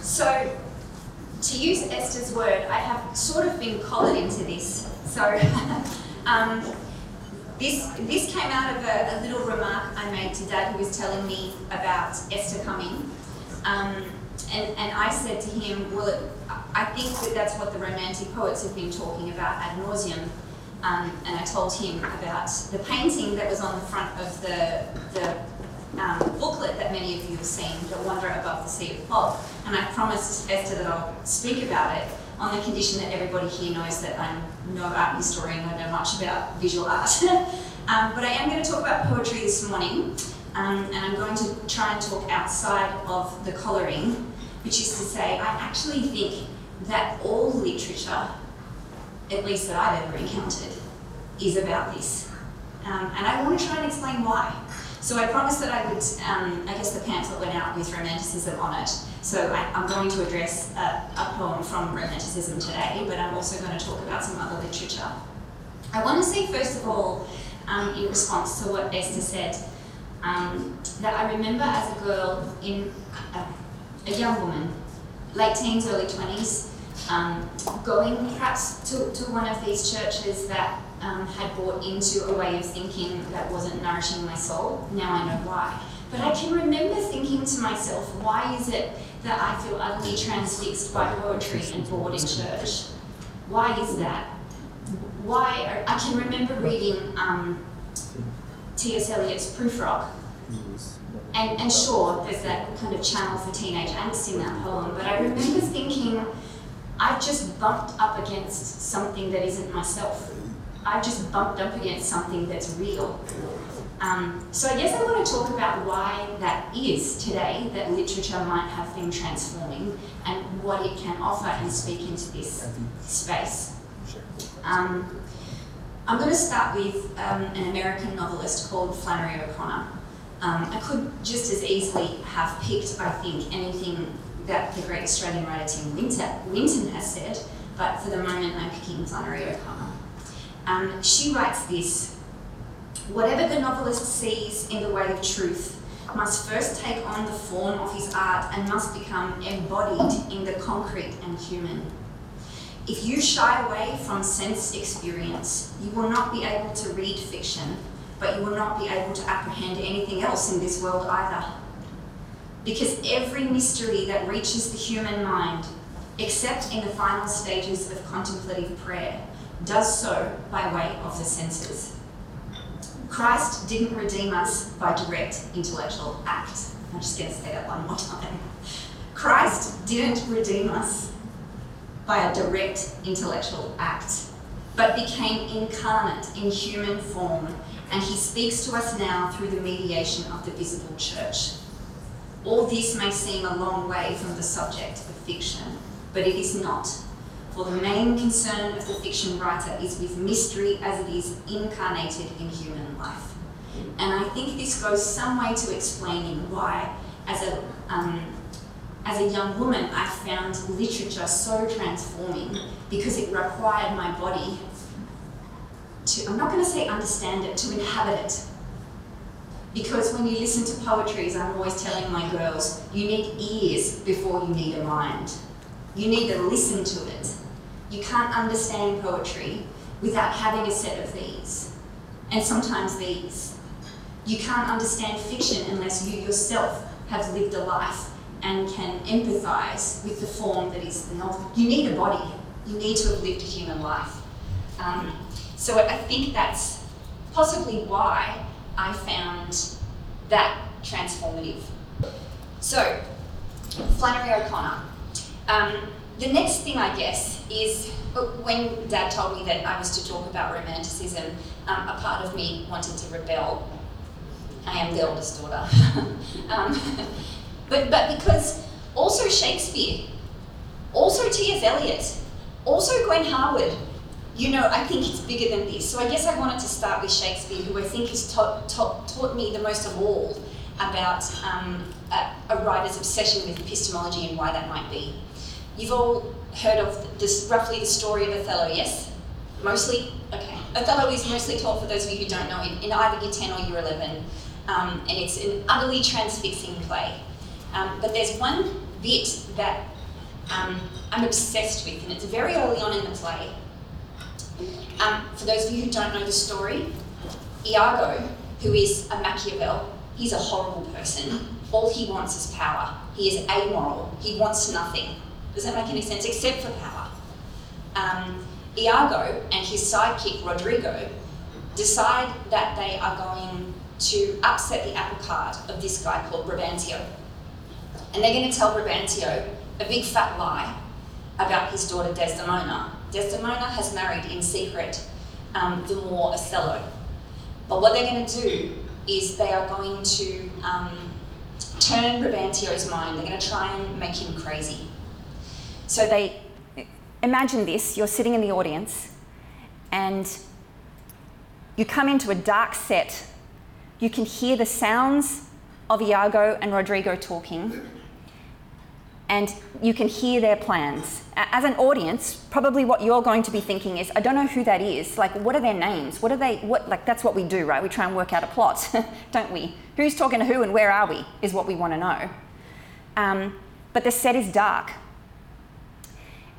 So, to use Esther's word, I have sort of been collared into this. So, this came out of a little remark I made to Dad, who was telling me about Esther coming. And I said to him, well, I think that that's what the Romantic poets have been talking about ad nauseum. And I told him about the painting that was on the front of the booklet that many of you have seen, The Wanderer Above the Sea of Fog. And I promised Esther that I'll speak about it on the condition that everybody here knows that I'm no art historian, I know much about visual art. But I am going to talk about poetry this morning, and I'm going to try and talk outside of the collaring, which is to say I actually think that all literature, at least that I've ever encountered, is about this. And I want to try and explain why. So I promised that I would, I guess the pamphlet went out with romanticism on it, so I'm going to address a poem from romanticism today, but I'm also going to talk about some other literature. I want to say, first of all, in response to what Esther said, that I remember as a girl, in a young woman, late teens, early 20s, going perhaps to one of these churches that had bought into a way of thinking that wasn't nourishing my soul. Now I know why. But I can remember thinking to myself, why is it that I feel utterly transfixed by poetry and bored in church? Why is that? Why? I can remember reading T.S. Eliot's Proof Rock. And sure, there's that kind of channel for teenage angst in that poem, but I remember thinking, I've just bumped up against something that isn't myself. I've just bumped up against something that's real. So I guess I want to talk about why that is today, that literature might have been transforming, and what it can offer and speak into this space. I'm going to start with an American novelist called Flannery O'Connor. I could just as easily have picked, I think, anything that the great Australian writer Tim Winton has said, but for the moment I'm picking Flannery O'Connor. She writes this: whatever the novelist sees in the way of truth must first take on the form of his art and must become embodied in the concrete and human. If you shy away from sense experience, you will not be able to read fiction, but you will not be able to apprehend anything else in this world either. Because every mystery that reaches the human mind, except in the final stages of contemplative prayer, does so by way of the senses. Christ didn't redeem us by direct intellectual act. I'm just going to say that one more time. Christ didn't redeem us by a direct intellectual act, but became incarnate in human form, and he speaks to us now through the mediation of the visible church. All this may seem a long way from the subject of fiction, but it is not. For the main concern of the fiction writer is with mystery as it is incarnated in human life. And I think this goes some way to explaining why, as a young woman, I found literature so transforming, because it required my body to, I'm not going to say understand it, to inhabit it. Because when you listen to poetry, as I'm always telling my girls, you need ears before you need a mind. You need to listen to it. You can't understand poetry without having a set of these, and sometimes these. You can't understand fiction unless you yourself have lived a life and can empathize with the form that is the novel. You need a body. You need to have lived a human life. So I think that's possibly why I found that transformative. So, Flannery O'Connor. The next thing, I guess, is when Dad told me that I was to talk about romanticism, a part of me wanted to rebel. I am the oldest daughter. But because also Shakespeare, also T.S. Eliot, also Gwen Harwood, you know, I think it's bigger than this. So I guess I wanted to start with Shakespeare, who I think has taught me the most of all about a writer's obsession with epistemology and why that might be. You've all heard of this, roughly the story of Othello, yes? Mostly? Okay. Othello is mostly taught, for those of you who don't know, in either year 10 or year 11, and it's an utterly transfixing play. But there's one bit that I'm obsessed with, and it's very early on in the play. For those of you who don't know the story, Iago, who is a Machiavel, he's a horrible person. All he wants is power. He is amoral. He wants nothing. Does that make any sense? Except for power. Iago and his sidekick, Rodrigo, decide that they are going to upset the apple cart of this guy called Brabantio. And they're going to tell Brabantio a big fat lie about his daughter Desdemona. Desdemona has married in secret the Moor Othello. But what they're going to do is they are going to turn Brabantio's mind. They're going to try and make him crazy. So they imagine this. You're sitting in the audience and you come into a dark set. You can hear the sounds of Iago and Rodrigo talking, and you can hear their plans. As an audience, probably what you're going to be thinking is, I don't know who that is. Like, what are their names? What are they, what, like, that's what we do, right? We try and work out a plot, don't we? Who's talking to who and where are we is what we want to know. But the set is dark.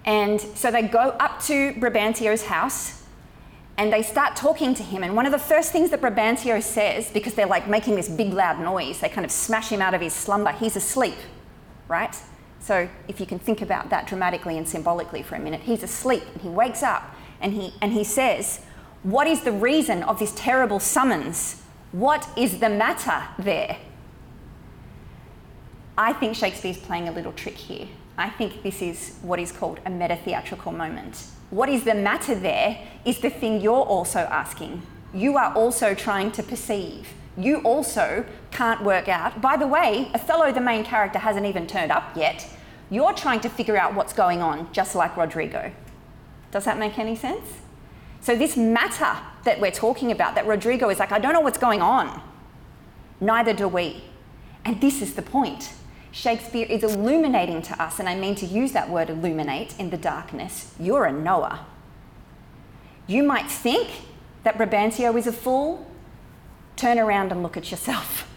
And so they go up to Brabantio's house and they start talking to him. And one of the first things that Brabantio says, because they're like making this big loud noise, they kind of smash him out of his slumber. He's asleep, right? So if you can think about that dramatically and symbolically for a minute, he's asleep and he wakes up and he says, what is the reason of this terrible summons? What is the matter there? I think Shakespeare's playing a little trick here. I think this is what is called a meta-theatrical moment. What is the matter there is the thing you're also asking. You are also trying to perceive. You also can't work out. By the way, Othello, the main character, hasn't even turned up yet. You're trying to figure out what's going on, just like Rodrigo. Does that make any sense? So this matter that we're talking about, that Rodrigo is like, I don't know what's going on. Neither do we. And this is the point. Shakespeare is illuminating to us, and I mean to use that word illuminate in the darkness. You're a knower. You might think that Brabantio is a fool. Turn around and look at yourself.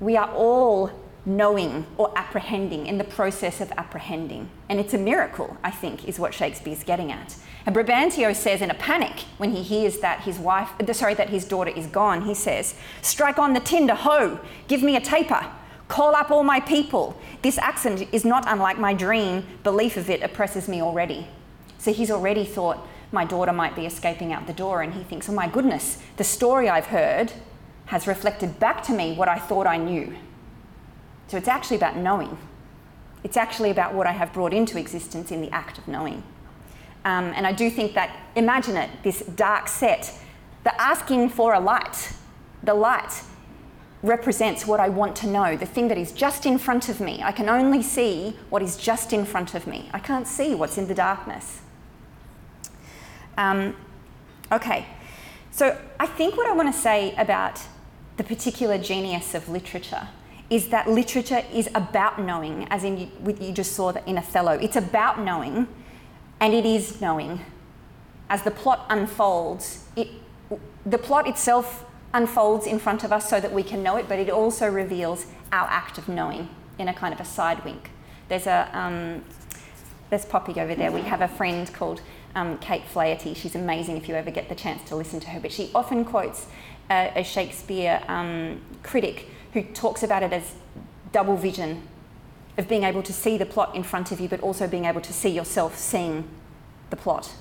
We are all knowing or apprehending, in the process of apprehending. And it's a miracle, I think, is what Shakespeare's getting at. And Brabantio says in a panic when he hears that his daughter is gone, he says, strike on the tinder, ho, give me a taper. Call up all my people. This accent is not unlike my dream. Belief of it oppresses me already. So he's already thought my daughter might be escaping out the door, and he thinks, oh my goodness, the story I've heard has reflected back to me what I thought I knew. So it's actually about knowing. It's actually about what I have brought into existence in the act of knowing. And I do think that, imagine it, this dark set, the asking for a light, the light represents what I want to know, the thing that is just in front of me. I can only see what is just in front of me. I can't see what's in the darkness. Okay, so I think what I want to say about the particular genius of literature is that literature is about knowing, as in you just saw that in Othello. It's about knowing, and it is knowing. As the plot unfolds, the plot itself unfolds in front of us so that we can know it, but it also reveals our act of knowing in a kind of a side wink. There's Poppy over there. We have a friend called Kate Flaherty. She's amazing if you ever get the chance to listen to her, but she often quotes a Shakespeare critic who talks about it as double vision, of being able to see the plot in front of you, but also being able to see yourself seeing the plot.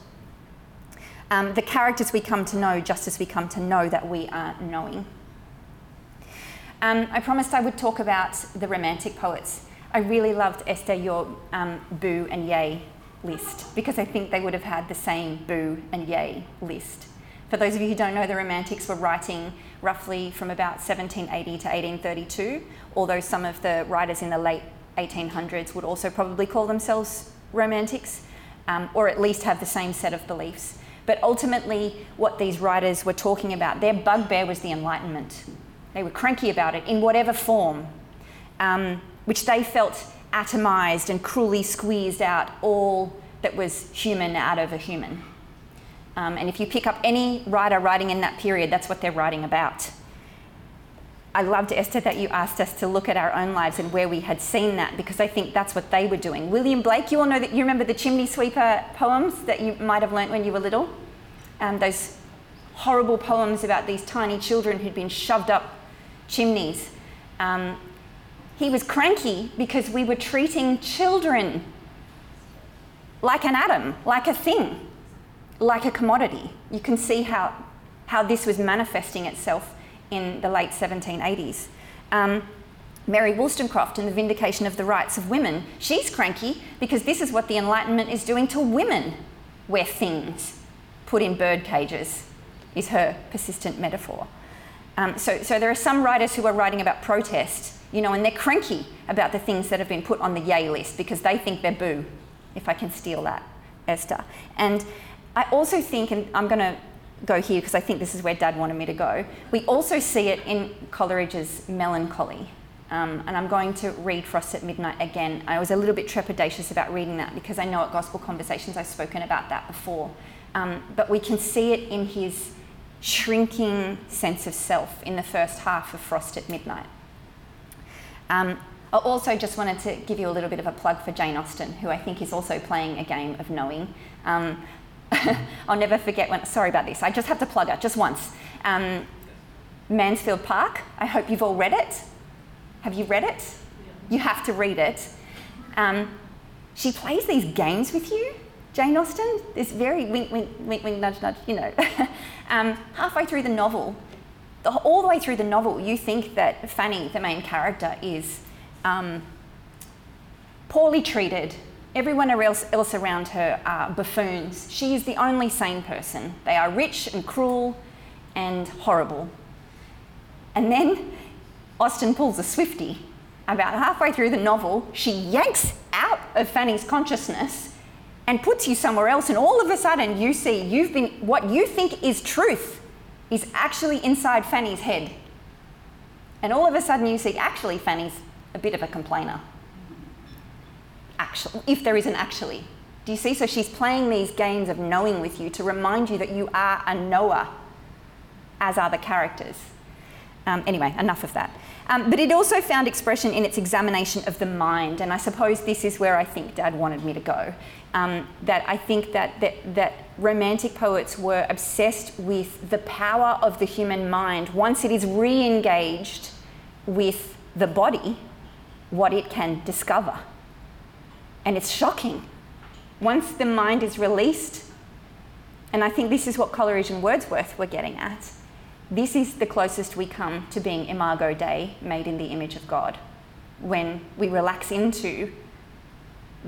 The characters we come to know just as we come to know that we are knowing. I promised I would talk about the Romantic poets. I really loved Esther, your boo and yay list, because I think they would have had the same boo and yay list. For those of you who don't know, the Romantics were writing roughly from about 1780 to 1832, although some of the writers in the late 1800s would also probably call themselves Romantics, or at least have the same set of beliefs. But ultimately, what these writers were talking about, their bugbear was the Enlightenment. They were cranky about it in whatever form, which they felt atomized and cruelly squeezed out all that was human out of a human. And if you pick up any writer writing in that period, that's what they're writing about. I loved, Esther, that you asked us to look at our own lives and where we had seen that, because I think that's what they were doing. William Blake, you all know that, you remember the chimney sweeper poems that you might have learnt when you were little? Those horrible poems about these tiny children who'd been shoved up chimneys. He was cranky because we were treating children like an atom, like a thing, like a commodity. You can see how this was manifesting itself in the late 1780s. Mary Wollstonecraft in The Vindication of the Rights of Women, she's cranky because this is what the Enlightenment is doing to women. We're things put in bird cages, is her persistent metaphor. So there are some writers who are writing about protest, you know, and they're cranky about the things that have been put on the yay list because they think they're boo, if I can steal that, Esther. And I also think, and I'm going to go here because I think this is where Dad wanted me to go, we also see it in Coleridge's Melancholy. And I'm going to read Frost at Midnight again. I was a little bit trepidatious about reading that because I know at Gospel Conversations I've spoken about that before. But we can see it in his shrinking sense of self in the first half of Frost at Midnight. I also just wanted to give you a little bit of a plug for Jane Austen, who I think is also playing a game of knowing. I'll never forget when, sorry about this, I just have to plug it just once. Mansfield Park, I hope you've all read it. Have you read it? Yeah. You have to read it. She plays these games with you, Jane Austen, this very wink, wink, wink, wink, nudge, nudge, you know. Halfway through the novel, all the way through the novel, you think that Fanny, the main character, is poorly treated. Everyone else around her are buffoons. She is the only sane person. They are rich and cruel and horrible. And then Austen pulls a Swiftie. About halfway through the novel, she yanks out of Fanny's consciousness and puts you somewhere else, and all of a sudden you see what you think is truth is actually inside Fanny's head. And all of a sudden you see, actually, Fanny's a bit of a complainer. Actually, if there isn't actually. Do you see? So she's playing these games of knowing with you to remind you that you are a knower, as are the characters. Anyway, enough of that. But it also found expression in its examination of the mind, and I suppose this is where I think Dad wanted me to go. That I think that romantic poets were obsessed with the power of the human mind once it is re-engaged with the body, what it can discover. And it's shocking. Once the mind is released, and I think this is what Coleridge and Wordsworth were getting at, this is the closest we come to being Imago Dei, made in the image of God, when we relax into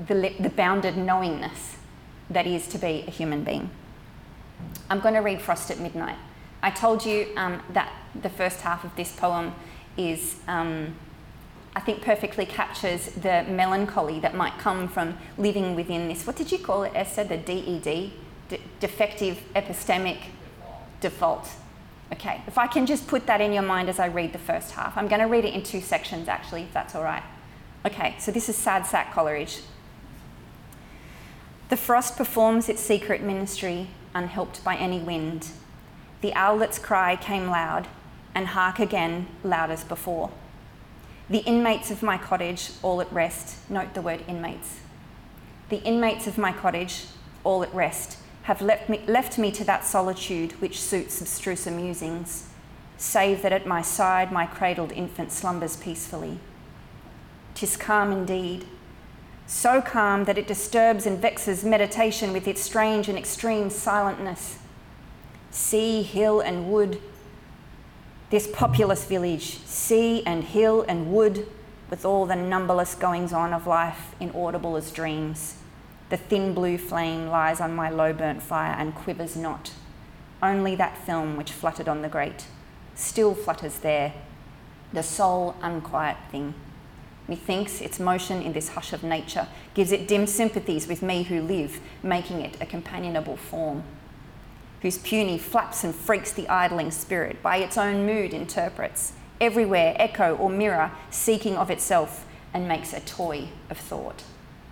the bounded knowingness that is to be a human being. I'm going to read Frost at Midnight. I told you that the first half of this poem is, I think, perfectly captures the melancholy that might come from living within this, what did you call it, Esther, the DED? Defective epistemic default. Okay, if I can just put that in your mind as I read the first half. I'm going to read it in two sections, actually, if that's all right. Okay, so this is Sad Sack Coleridge. The frost performs its secret ministry, unhelped by any wind. The owlet's cry came loud, and hark again, loud as before. The inmates of my cottage, all at rest, note the word inmates. The inmates of my cottage, all at rest, have left me to that solitude which suits abstruser musings, save that at my side my cradled infant slumbers peacefully. 'Tis calm indeed, so calm that it disturbs and vexes meditation with its strange and extreme silentness. Sea, hill and wood, this populous village, sea and hill and wood, with all the numberless goings-on of life inaudible as dreams. The thin blue flame lies on my low-burnt fire and quivers not. Only that film which fluttered on the grate still flutters there, the sole unquiet thing. Methinks its motion in this hush of nature gives it dim sympathies with me who live, making it a companionable form, whose puny flaps and freaks the idling spirit by its own mood interprets, everywhere echo or mirror seeking of itself, and makes a toy of thought.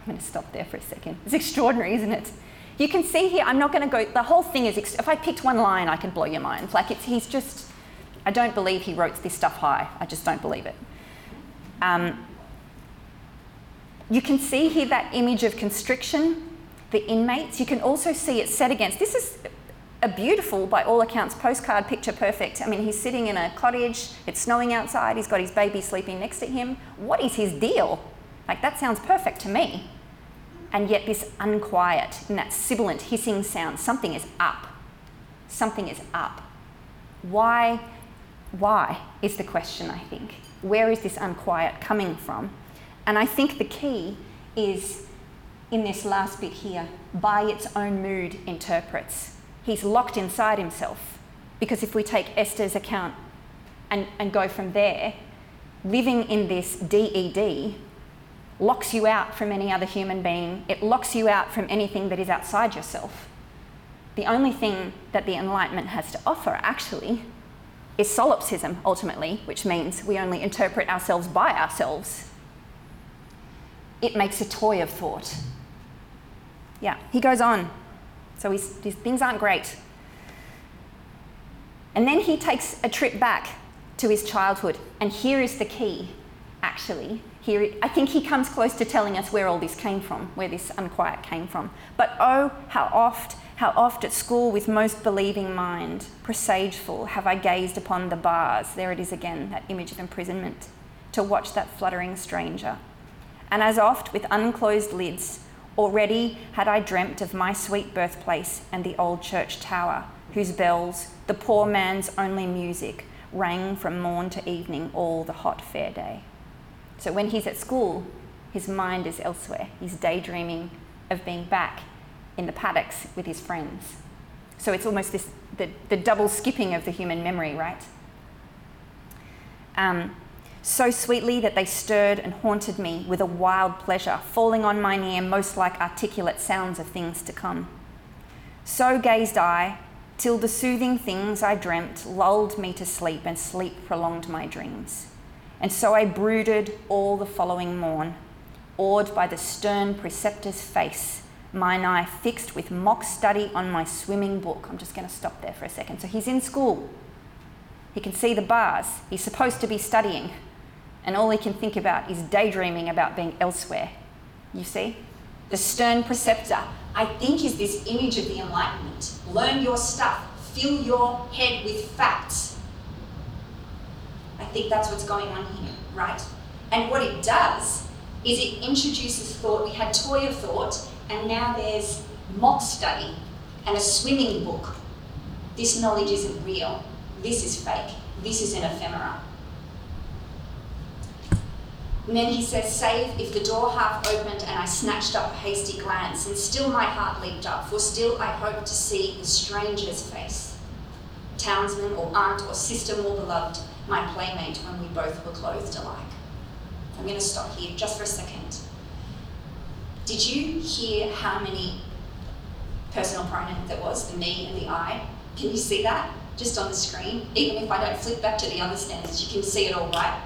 I'm going to stop there for a second. It's extraordinary, isn't it? You can see here, I'm not going to go, the whole thing is, if I picked one line, I could blow your mind. Like, he's just I don't believe he wrote this stuff high. I just don't believe it. You can see here that image of constriction, the inmates. You can also see it set against, this is a beautiful, by all accounts, postcard, picture perfect. I mean, he's sitting in a cottage, it's snowing outside, he's got his baby sleeping next to him. What is his deal? Like, that sounds perfect to me. And yet this unquiet and that sibilant hissing sound, something is up. Something is up. Why is the question, I think. Where is this unquiet coming from? And I think the key is in this last bit here, by its own mood interprets. He's locked inside himself, because if we take Esther's account and go from there, living in this DED locks you out from any other human being. It locks you out from anything that is outside yourself. The only thing that the Enlightenment has to offer, actually, is solipsism, ultimately, which means we only interpret ourselves by ourselves. It makes a toy of thought. Yeah, he goes on. So his things aren't great. And then he takes a trip back to his childhood. And here is the key, actually. Here, I think he comes close to telling us where all this came from, where this unquiet came from. But oh, how oft at school with most believing mind, presageful, have I gazed upon the bars. There it is again, that image of imprisonment, to watch that fluttering stranger. And as oft with unclosed lids, already had I dreamt of my sweet birthplace and the old church tower, whose bells, the poor man's only music, rang from morn to evening all the hot fair day. So when he's at school, his mind is elsewhere. He's daydreaming of being back in the paddocks with his friends. So it's almost this the double skipping of the human memory, right? So sweetly that they stirred and haunted me with a wild pleasure, falling on mine ear most like articulate sounds of things to come. So gazed I, till the soothing things I dreamt lulled me to sleep, and sleep prolonged my dreams. And so I brooded all the following morn, awed by the stern preceptor's face, mine eye fixed with mock study on my swimming book. I'm just going to stop there for a second. So he's in school. He can see the bars. He's supposed to be studying. And all he can think about is daydreaming about being elsewhere. You see? The stern preceptor, I think, is this image of the Enlightenment. Learn your stuff. Fill your head with facts. I think that's what's going on here, right? And what it does is it introduces thought. We had toy of thought, and now there's mock study and a swimming book. This knowledge isn't real. This is fake. This is an ephemera. And then he says, save if the door half opened and I snatched up a hasty glance, and still my heart leaped up, for still I hoped to see the stranger's face, townsman or aunt or sister more beloved, my playmate when we both were clothed alike. I'm going to stop here just for a second. Did you hear how many personal pronouns there was, the me and the I? Can you see that just on the screen? Even if I don't flip back to the other standards, you can see it all, right?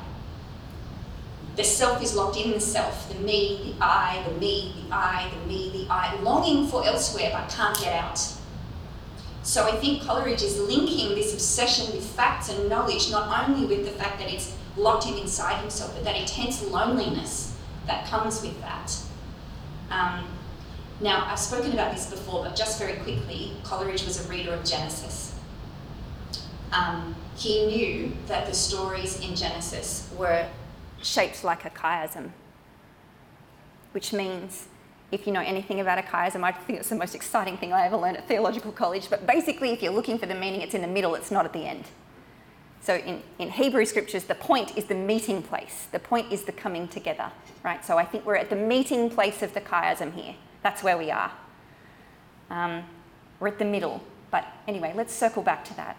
The self is locked in the self, the me, the I, the me, the I, the me, the I, longing for elsewhere but can't get out. So I think Coleridge is linking this obsession with facts and knowledge not only with the fact that it's locked him inside himself, but that intense loneliness that comes with that. Now, I've spoken about this before, but just very quickly, Coleridge was a reader of Genesis. He knew that the stories in Genesis were shaped like a chiasm, which means, if you know anything about a chiasm, I think it's the most exciting thing I ever learned at theological college. But basically, if you're looking for the meaning, it's in the middle, it's not at the end. So in Hebrew scriptures, the point is the meeting place. The point is the coming together, right? So I think we're at the meeting place of the chiasm here. That's where we are. We're at the middle. But anyway, let's circle back to that.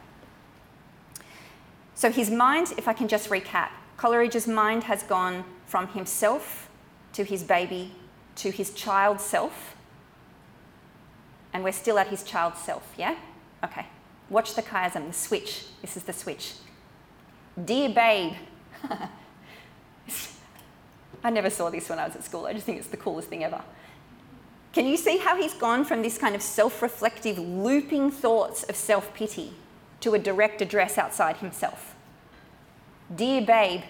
So his mind, if I can just recap, Coleridge's mind has gone from himself to his baby, to his child self, and we're still at his child self, yeah? Okay, watch the chiasm, the switch. This is the switch. Dear babe. I never saw this when I was at school. I just think it's the coolest thing ever. Can you see how he's gone from this kind of self-reflective, looping thoughts of self-pity to a direct address outside himself. Dear babe,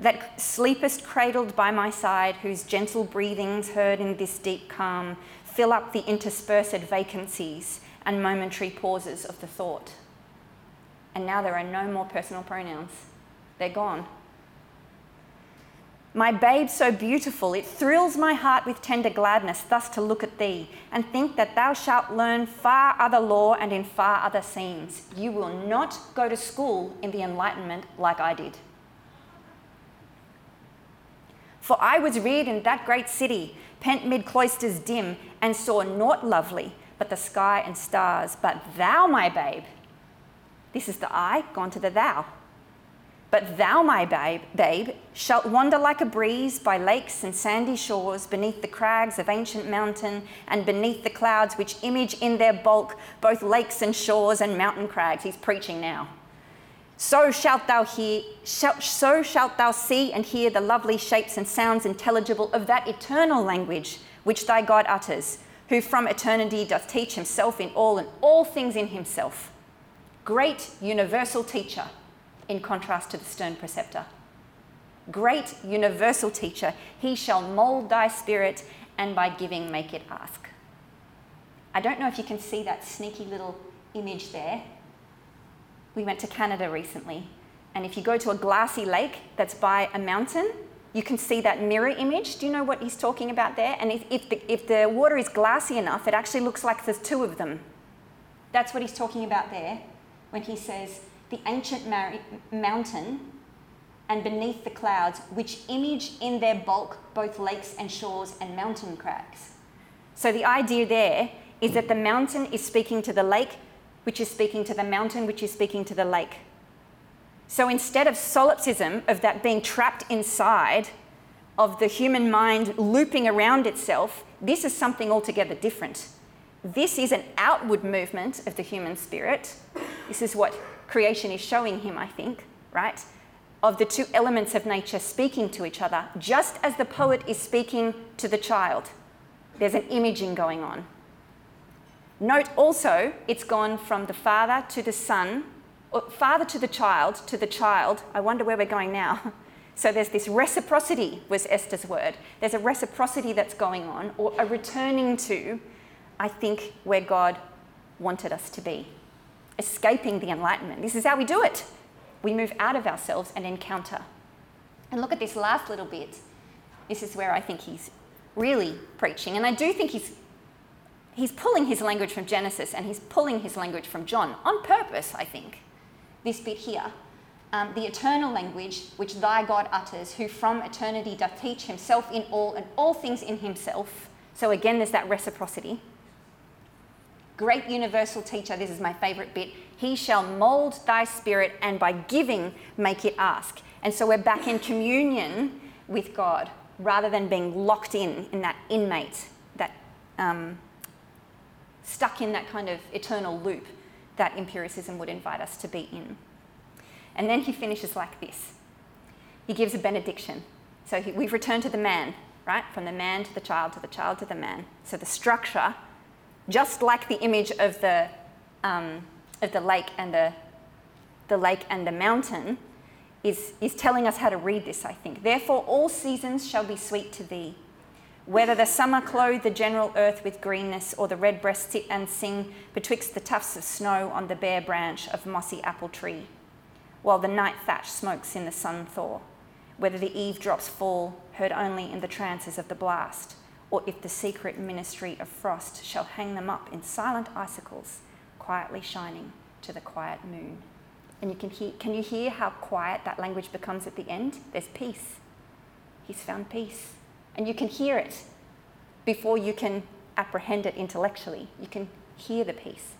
that sleepest cradled by my side, whose gentle breathings heard in this deep calm fill up the interspersed vacancies and momentary pauses of the thought. And now there are no more personal pronouns. They're gone. My babe so beautiful, it thrills my heart with tender gladness thus to look at thee, and think that thou shalt learn far other lore and in far other scenes. You will not go to school in the Enlightenment like I did. For I was reared in that great city, pent mid cloisters dim, and saw naught lovely but the sky and stars. But thou, my babe, this is the I gone to the thou. But thou, my babe, shalt wander like a breeze by lakes and sandy shores, beneath the crags of ancient mountain, and beneath the clouds which image in their bulk both lakes and shores and mountain crags. He's preaching now. So shalt thou see and hear the lovely shapes and sounds intelligible of that eternal language which thy God utters, who from eternity doth teach himself in all and all things in himself. Great universal teacher, in contrast to the stern preceptor. Great universal teacher, he shall mould thy spirit, and by giving make it ask. I don't know if you can see that sneaky little image there. We went to Canada recently, and if you go to a glassy lake that's by a mountain, you can see that mirror image. Do you know what he's talking about there? And if the water is glassy enough, it actually looks like there's two of them. That's what he's talking about there when he says, the ancient mountain and beneath the clouds, which image in their bulk both lakes and shores and mountain crags. So the idea there is that the mountain is speaking to the lake, which is speaking to the mountain, which is speaking to the lake. So instead of solipsism, of that being trapped inside, of the human mind looping around itself, this is something altogether different. This is an outward movement of the human spirit. This is what creation is showing him, I think, right? Of the two elements of nature speaking to each other, just as the poet is speaking to the child. There's an imaging going on. Note also, it's gone from the father to the son, or father to the child, to the child. I wonder where we're going now. So there's this reciprocity, was Esther's word. There's a reciprocity that's going on, or a returning to, I think, where God wanted us to be. Escaping the Enlightenment. This is how we do it. We move out of ourselves and encounter. And look at this last little bit. This is where I think he's really preaching. And I do think he's pulling his language from Genesis, and he's pulling his language from John on purpose, I think. This bit here, the eternal language which thy God utters, who from eternity doth teach himself in all and all things in himself. So again, there's that reciprocity. Great universal teacher, this is my favorite bit, he shall mold thy spirit, and by giving make it ask. And so we're back in communion with God, rather than being locked in that inmate, that stuck in that kind of eternal loop that empiricism would invite us to be in. And then he finishes like this. He gives a benediction. So we've returned to the man, right? From the man to the child, to the child to the man. So the structure, just like the image of the lake and the lake and the mountain, is telling us how to read this, I think. Therefore, all seasons shall be sweet to thee. Whether the summer clothe the general earth with greenness, or the redbreast sit and sing betwixt the tufts of snow on the bare branch of mossy apple tree, while the night thatch smokes in the sun thaw, whether the eavesdrops fall, heard only in the trances of the blast, or if the secret ministry of frost shall hang them up in silent icicles, quietly shining to the quiet moon. And can you hear how quiet that language becomes at the end? There's peace. He's found peace. And you can hear it before you can apprehend it intellectually. You can hear the peace.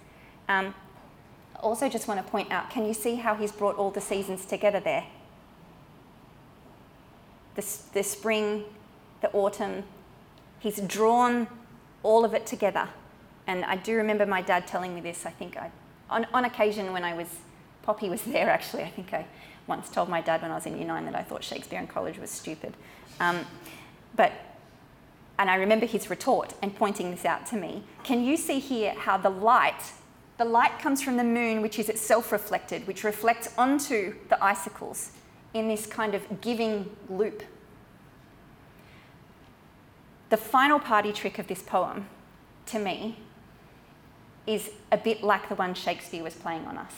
Also just want to point out, can you see how he's brought all the seasons together there? The spring, the autumn, he's drawn all of it together. And I do remember my dad telling me this, I think, on occasion when I was, Poppy was there actually, I think I once told my dad when I was in Year 9 that I thought Shakespeare in college was stupid. And I remember his retort and pointing this out to me. Can you see here how the light The light comes from the moon, which is itself reflected, which reflects onto the icicles in this kind of giving loop. The final party trick of this poem, to me, is a bit like the one Shakespeare was playing on us,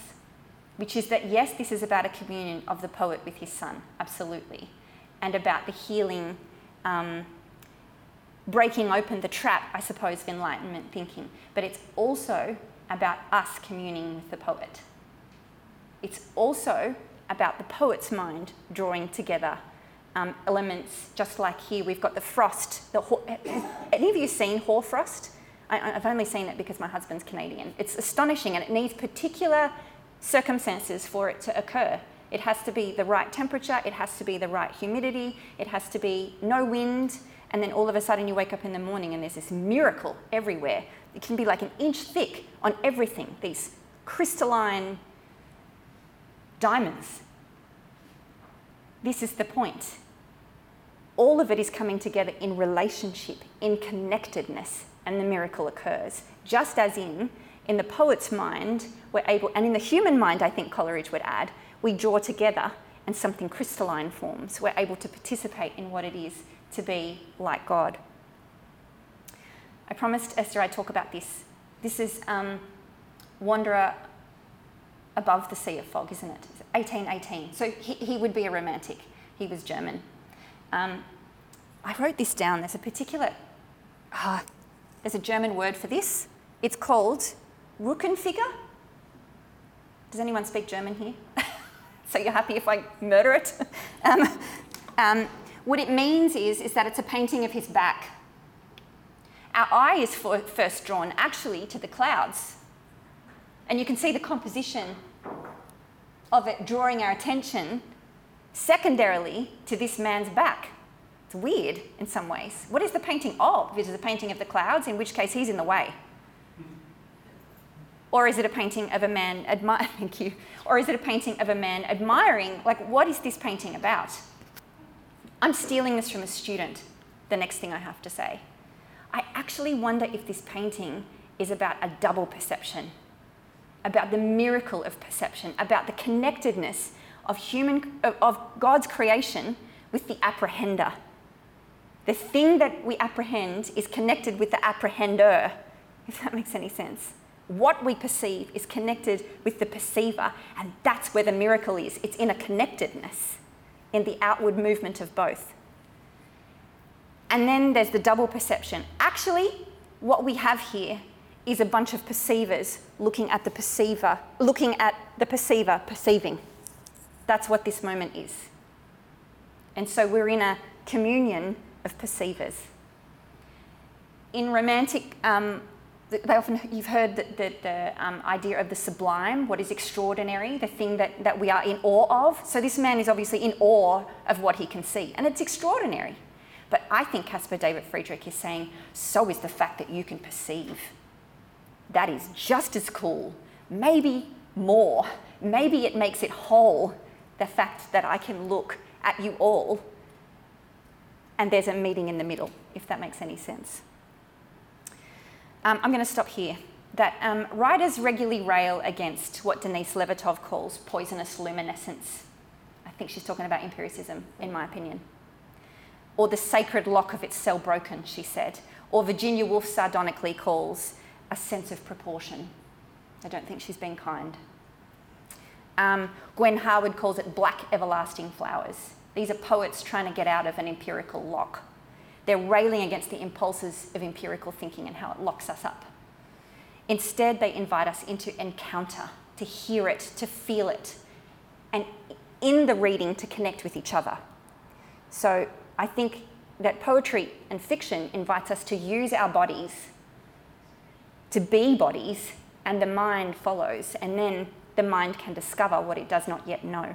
which is that, yes, this is about a communion of the poet with his son, absolutely, and about the healing, breaking open the trap, I suppose, of Enlightenment thinking, but it's also about us communing with the poet. It's also about the poet's mind drawing together elements, just like here we've got the frost. Have any of you seen hoarfrost? I've only seen it because my husband's Canadian. It's astonishing, and it needs particular circumstances for it to occur. It has to be the right temperature, it has to be the right humidity, it has to be no wind, and then all of a sudden you wake up in the morning and there's this miracle everywhere. It can be like an inch thick on everything, these crystalline diamonds. This is the point. All of it is coming together in relationship, in connectedness, and the miracle occurs. Just as in the poet's mind, we're able, and in the human mind, I think Coleridge would add, we draw together and something crystalline forms. We're able to participate in what it is to be like God. I promised Esther I'd talk about this. This is Wanderer Above the Sea of Fog, isn't it? 1818. So he would be a romantic. He was German. I wrote this down. There's a particular... there's a German word for this. It's called Rückenfigur. Does anyone speak German here? So you're happy if I murder it? What it means is that it's a painting of his back. Our eye is first drawn, actually, to the clouds. And you can see the composition of it drawing our attention secondarily to this man's back. It's weird in some ways. What is the painting of? Is it a painting of the clouds, in which case he's in the way? Or is it a painting of a man admiring? Like, what is this painting about? I'm stealing this from a student, the next thing I have to say. I actually wonder if this painting is about a double perception, about the miracle of perception, about the connectedness of God's creation with the apprehender. The thing that we apprehend is connected with the apprehender, if that makes any sense. What we perceive is connected with the perceiver, and that's where the miracle is. It's in a connectedness, in the outward movement of both. And then there's the double perception. Actually, what we have here is a bunch of perceivers looking at the perceiver, perceiving. That's what this moment is. And so we're in a communion of perceivers. In romantic, you've heard the idea of the sublime, what is extraordinary, the thing that we are in awe of. So this man is obviously in awe of what he can see, and it's extraordinary. But I think Caspar David Friedrich is saying, so is the fact that you can perceive. That is just as cool, maybe more. Maybe it makes it whole, the fact that I can look at you all, and there's a meeting in the middle, if that makes any sense. I'm going to stop here. That writers regularly rail against what Denise Levertov calls poisonous luminescence. I think she's talking about empiricism, in my opinion. Or the sacred lock of its cell broken, she said. Or Virginia Woolf sardonically calls a sense of proportion. I don't think she's been kind. Gwen Harwood calls it black everlasting flowers. These are poets trying to get out of an empirical lock. They're railing against the impulses of empirical thinking and how it locks us up. Instead, they invite us into encounter, to hear it, to feel it, and in the reading to connect with each other. So I think that poetry and fiction invites us to use our bodies, to be bodies, and the mind follows, and then the mind can discover what it does not yet know.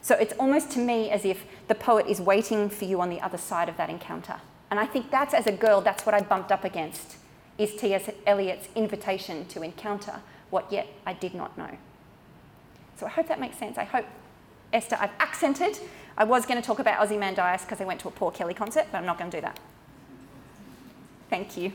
So it's almost to me as if the poet is waiting for you on the other side of that encounter. And I think that's, as a girl, that's what I bumped up against, is T.S. Eliot's invitation to encounter what yet I did not know. So I hope that makes sense. I hope, Esther, I've accented. I was going to talk about Ozymandias because I went to a Paul Kelly concert, but I'm not going to do that. Thank you.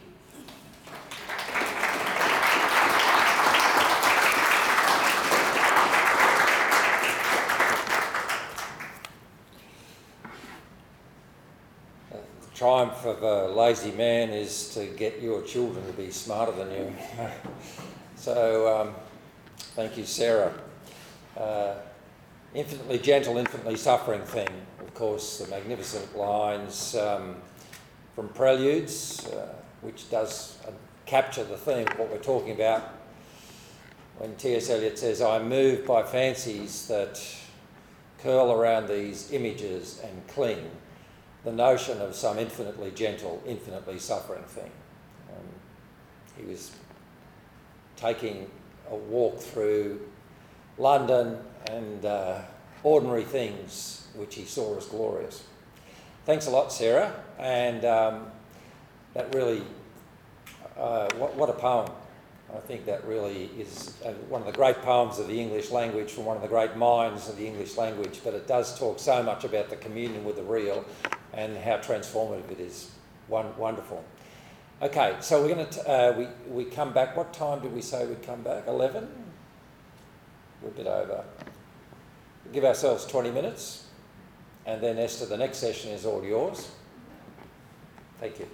triumph of a lazy man is to get your children to be smarter than you. So thank you, Sarah. Infinitely gentle, infinitely suffering thing. Of course, the magnificent lines from Preludes, which does capture the theme of what we're talking about. When T.S. Eliot says, "I move by fancies that curl around these images and cling," the notion of some infinitely gentle, infinitely suffering thing. He was taking a walk through London and ordinary things which he saw as glorious. Thanks a lot, Sarah, and that really, what a poem. I think that really is one of the great poems of the English language, from one of the great minds of the English language, but it does talk so much about the communion with the real and how transformative it is. Wonderful. Okay, so we're going to, we come back. What time did we say we'd come back? 11? We're a bit over. We'll give ourselves 20 minutes, and then Esther, the next session is all yours. Thank you.